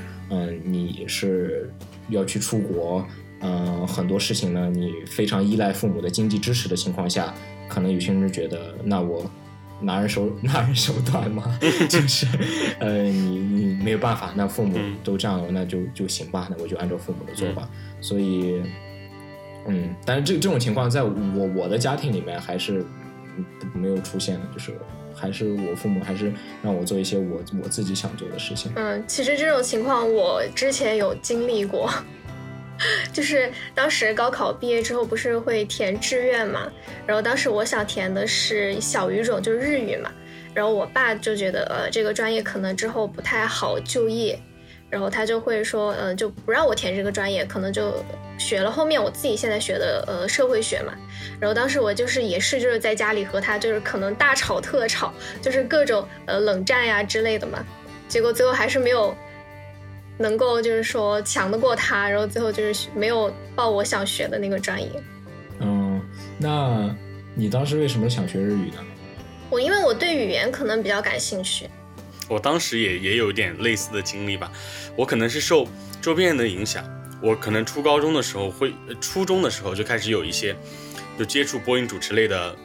你是要去出国，很多事情呢你非常依赖父母的经济支持的情况下，可能有些人觉得那我拿人手短嘛，就是你没有办法，那父母都这样了，那就行吧，那我就按照父母的做吧。所以但是这种情况在我的家庭里面还是没有出现的，就是还是我父母还是让我做一些我自己想做的事情。其实这种情况我之前有经历过，就是当时高考毕业之后不是会填志愿嘛，然后当时我想填的是小语种，就是日语嘛，然后我爸就觉得这个专业可能之后不太好就业，然后他就会说就不让我填这个专业，可能就学了后面我自己现在学的社会学嘛。然后当时我也是在家里和他就是可能大吵特吵，就是各种冷战呀之类的嘛，结果最后还是没有能够就是说抢得过他，然后最后就是没有报我想学的那个专业。那你当时为什么想学日语呢？我因为我对语言可能比较感兴趣。我当时也有点类似的经历吧，我可能是受周边人的影响，我可能初中的时候就开始有一些就接触播音主持类的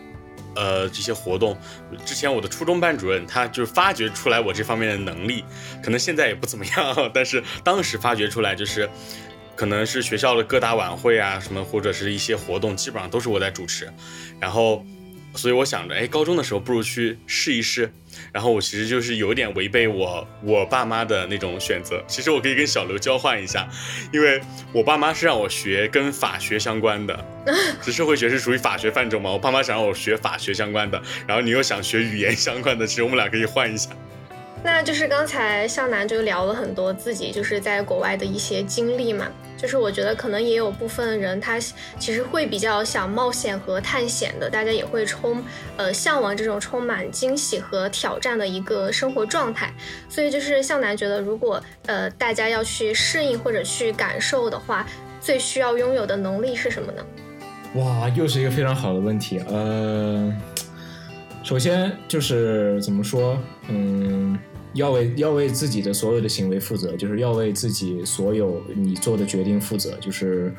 这些活动。之前我的初中班主任他就是发掘出来我这方面的能力，可能现在也不怎么样，但是当时发掘出来，就是可能是学校的各大晚会啊什么，或者是一些活动，基本上都是我在主持。然后所以我想着高中的时候不如去试一试，然后我其实就是有点违背我爸妈的那种选择。其实我可以跟小刘交换一下，因为我爸妈是让我学跟法学相关的，只是社会学是属于法学范畴嘛，我爸妈想让我学法学相关的，然后你又想学语言相关的，其实我们俩可以换一下。那就是刚才向南就聊了很多自己就是在国外的一些经历嘛，就是我觉得可能也有部分人他其实会比较想冒险和探险的，大家也会向往这种充满惊喜和挑战的一个生活状态。所以就是向南觉得，如果大家要去适应或者去感受的话，最需要拥有的能力是什么呢？哇，又是一个非常好的问题。首先就是怎么说，要为自己的所有的行为负责，就是要为自己所有你做的决定负责，就是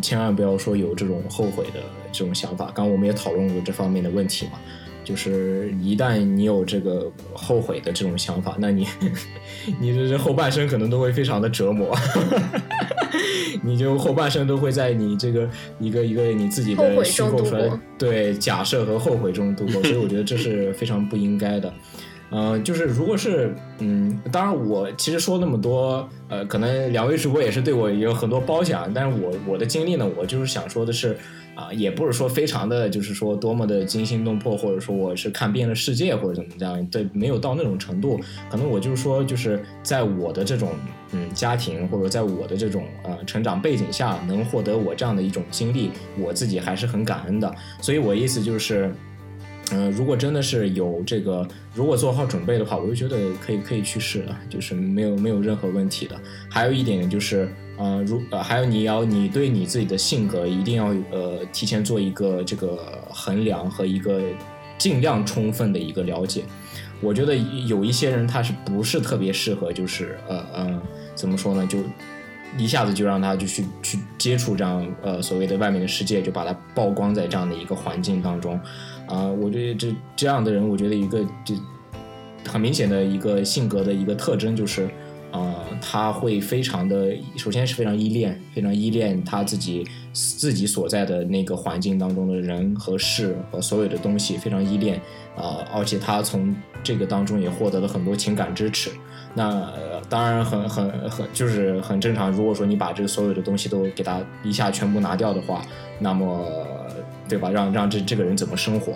千万不要说有这种后悔的这种想法。刚刚我们也讨论过这方面的问题嘛，就是一旦你有这个后悔的这种想法，那你这后半生可能都会非常的折磨你就后半生都会在你这个一个你自己的虚构出来对假设和后悔中度过，所以我觉得这是非常不应该的就是如果是当然我其实说那么多可能两位主播也是对我有很多褒奖，但是我的经历呢，我就是想说的是也不是说非常的就是说多么的惊心动魄，或者说我是看遍了世界或者怎么这样，对，没有到那种程度。可能我就是说就是在我的这种家庭或者在我的这种成长背景下能获得我这样的一种经历，我自己还是很感恩的。所以我意思就是如果真的是有这个，如果做好准备的话，我就觉得可以去试了，就是没有任何问题的。还有一点就是还有你对你自己的性格一定要提前做一个这个衡量和一个尽量充分的一个了解。我觉得有一些人他是不是特别适合，就是怎么说呢，就一下子就让他就去接触这样所谓的外面的世界，就把他曝光在这样的一个环境当中。我觉得这样的人，我觉得一个就很明显的一个性格的一个特征就是，他会非常的，首先是非常依恋他自己所在的那个环境当中的人和事和所有的东西，非常依恋而且他从这个当中也获得了很多情感支持。那当然很就是很正常。如果说你把这个所有的东西都给他一下全部拿掉的话，那么对吧？让这个人怎么生活？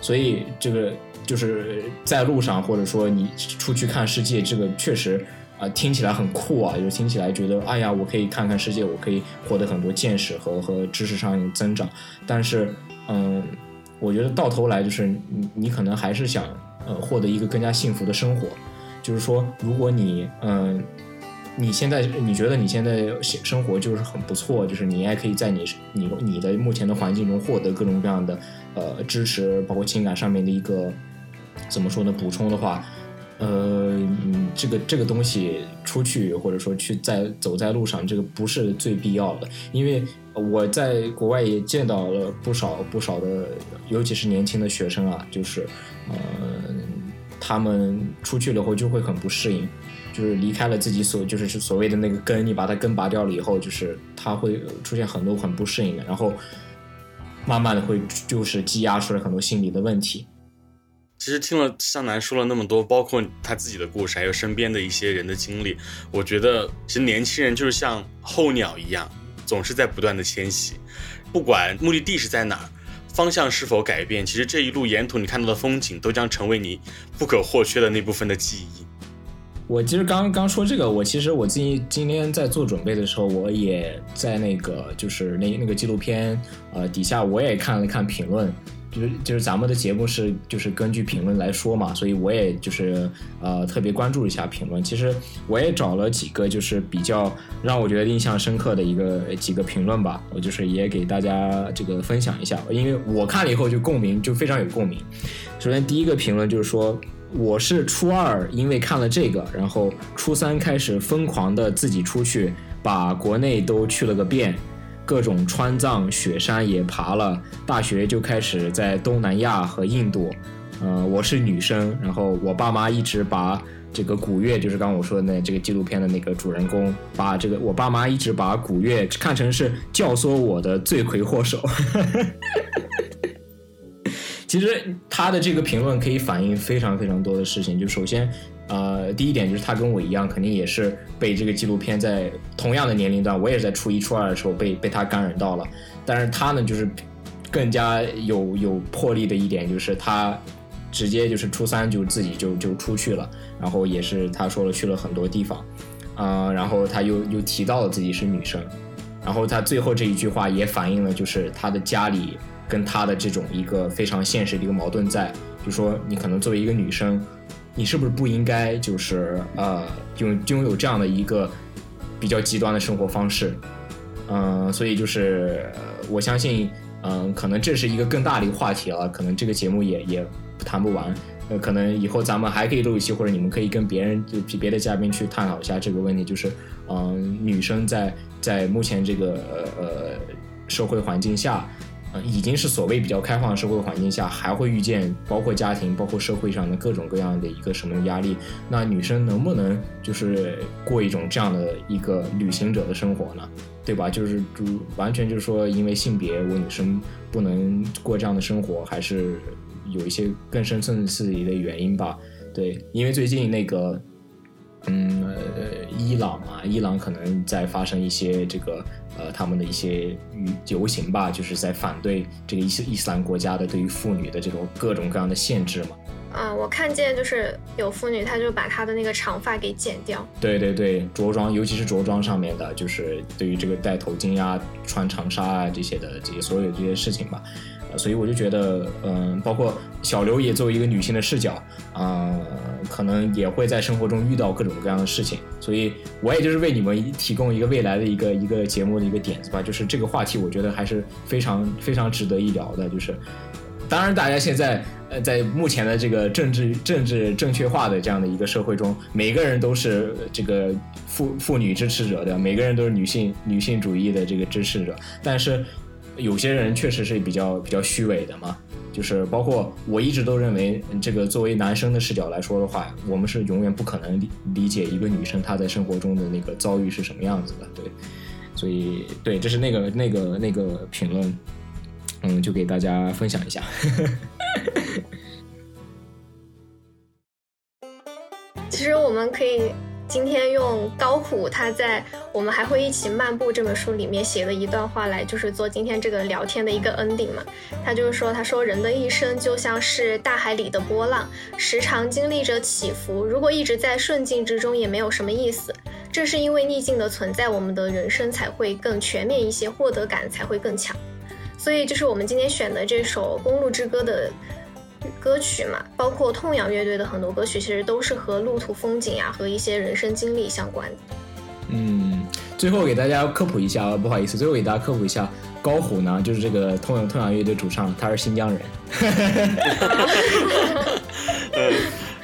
所以这个就是在路上，或者说你出去看世界，这个确实听起来很酷啊，就听起来觉得哎呀，我可以看看世界，我可以获得很多见识和知识上的增长。但是我觉得到头来就是你可能还是想获得一个更加幸福的生活。就是说如果你你觉得你现在生活就是很不错，就是你还可以在你的目前的环境中获得各种各样的支持，包括情感上面的一个怎么说呢补充的话，这个东西出去或者说去走在路上，这个不是最必要的。因为我在国外也见到了不少的，尤其是年轻的学生啊，就是他们出去了后就会很不适应，就是离开了自己就是所谓的那个根，你把它根拔掉了以后，就是它会出现很多很不适应的，然后慢慢的会就是积压出来很多心理的问题。其实听了向南说了那么多，包括他自己的故事，还有身边的一些人的经历，我觉得其实年轻人就是像候鸟一样，总是在不断的迁徙，不管目的地是在哪儿，方向是否改变，其实这一路沿途你看到的风景都将成为你不可或缺的那部分的记忆。我其实刚说这个，我今天在做准备的时候，我也在那个就是那个纪录片底下我也看了看评论，就是咱们的节目是就是根据评论来说嘛，所以我也就是特别关注一下评论。其实我也找了几个就是比较让我觉得印象深刻的几个评论吧，我就是也给大家这个分享一下，因为我看了以后就非常有共鸣。首先第一个评论就是说，我是初二因为看了这个，然后初三开始疯狂的自己出去，把国内都去了个遍，各种川藏雪山也爬了，大学就开始在东南亚和印度。我是女生，然后我爸妈一直把这个古月，就是刚刚我说的这个纪录片的那个主人公，我爸妈一直把古月看成是教唆我的罪魁祸首其实他的这个评论可以反映非常非常多的事情。就首先第一点就是他跟我一样，肯定也是被这个纪录片，在同样的年龄段，我也是在初一初二的时候被他感染到了。但是他呢就是更加有魄力的一点，就是他直接就是初三就自己就出去了，然后也是他说了去了很多地方然后他又提到了自己是女生，然后他最后这一句话也反映了就是他的家里跟他的这种一个非常现实的一个矛盾在，就说你可能作为一个女生，你是不是不应该就是拥有这样的一个比较极端的生活方式所以就是我相信可能这是一个更大的一个话题了，可能这个节目也不谈不完，可能以后咱们还可以录一期，或者你们可以跟别人就别的嘉宾去探讨一下这个问题，就是女生在目前这个社会环境下，已经是所谓比较开放的社会环境下，还会遇见包括家庭包括社会上的各种各样的一个什么压力，那女生能不能就是过一种这样的一个旅行者的生活呢，对吧？就是完全就是说因为性别我女生不能过这样的生活，还是有一些更深层次的原因吧。对，因为最近那个伊朗可能在发生一些这个他们的一些游行吧，就是在反对这个伊斯兰国家的对于妇女的这种各种各样的限制嘛。我看见就是有妇女她就把她的那个长发给剪掉。对对对，着装，尤其是着装上面的，就是对于这个戴头巾啊穿长纱啊这些的这些所有这些事情吧。所以我就觉得包括小刘也作为一个女性的视角可能也会在生活中遇到各种各样的事情，所以我也就是为你们提供一个未来的一个节目的一个点子吧，就是这个话题我觉得还是非常非常值得一聊的。就是当然大家现在在目前的这个政治正确化的这样的一个社会中，每个人都是这个妇女支持者的，每个人都是女性主义的这个支持者，但是有些人确实是比较虚伪的嘛，就是包括我一直都认为这个作为男生的视角来说的话，我们是永远不可能理解一个女生她在生活中的那个遭遇是什么样子的。对，所以对，这是那个评论，就给大家分享一下。其实我们可以今天用高虎他在我们还会一起漫步这本书里面写的一段话来就是做今天这个聊天的一个 ending 嘛。他说人的一生就像是大海里的波浪，时常经历着起伏，如果一直在顺境之中也没有什么意思，正是因为逆境的存在，我们的人生才会更全面一些，获得感才会更强。所以就是我们今天选的这首《公路之歌》的歌曲嘛，包括痛仰乐队的很多歌曲其实都是和路途风景啊和一些人生经历相关的。最后给大家科普一下，不好意思，最后给大家科普一下，高虎呢就是这个痛仰乐队主唱，他是新疆人。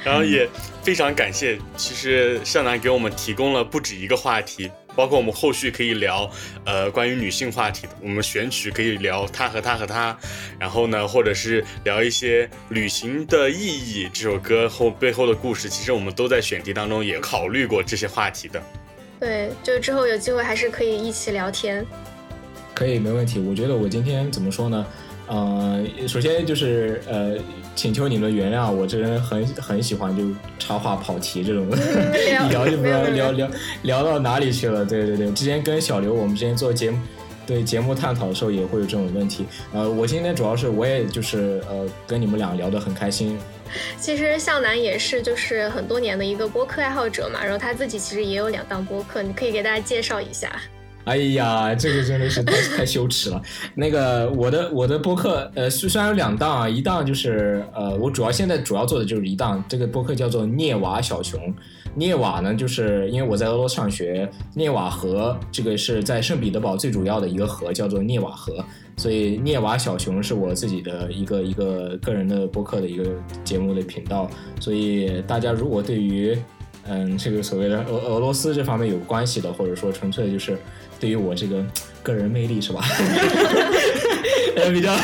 然后也非常感谢，其实向南给我们提供了不止一个话题，包括我们后续可以聊关于女性话题的，我们选曲可以聊她和她，然后呢或者是聊一些旅行的意义，这首歌背后的故事，其实我们都在选题当中也考虑过这些话题的。对，就之后有机会还是可以一起聊天，可以，没问题。我觉得我今天怎么说呢，首先就是请求你们原谅，我这人很喜欢就插话跑题这种聊就不知道聊到哪里去了。对对对，之前跟小刘我们之前做节目，对节目探讨的时候也会有这种问题。我今天主要是我也就是跟你们俩聊得很开心。其实向南也是就是很多年的一个播客爱好者嘛，然后他自己其实也有两档播客，你可以给大家介绍一下。哎呀，这个真的是太羞耻了。那个我的播客虽然有两档啊，一档就是我现在主要做的就是一档，这个播客叫做涅瓦小熊。涅瓦呢就是因为我在俄罗斯上学，涅瓦河这个是在圣彼得堡最主要的一个河叫做涅瓦河，所以涅瓦小熊是我自己的一个个人的播客的一个节目的频道。所以大家如果对于这个所谓的俄罗斯这方面有关系的，或者说纯粹就是对于我这个个人魅力是吧比较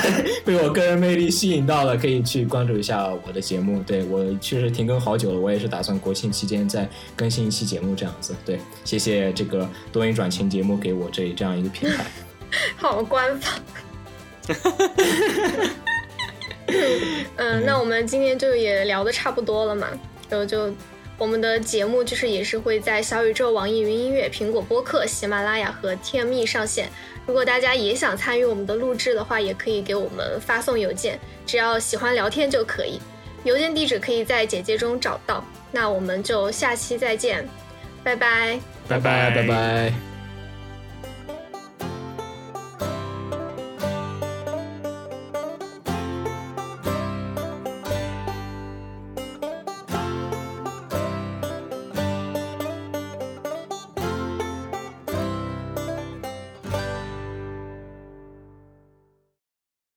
被我个人魅力吸引到了，可以去关注一下我的节目。对，我确实停更好久了，我也是打算国庆期间再更新一期节目这样子。对，谢谢这个多云转晴节目给我这样一个平台。好官方。那我们今天就也聊得差不多了嘛，然后就我们的节目就是也是会在小宇宙、网易云音乐、苹果播客、喜马拉雅和天蜜上线。如果大家也想参与我们的录制的话，也可以给我们发送邮件，只要喜欢聊天就可以。邮件地址可以在简介中找到。那我们就下期再见，拜拜，拜拜，拜拜。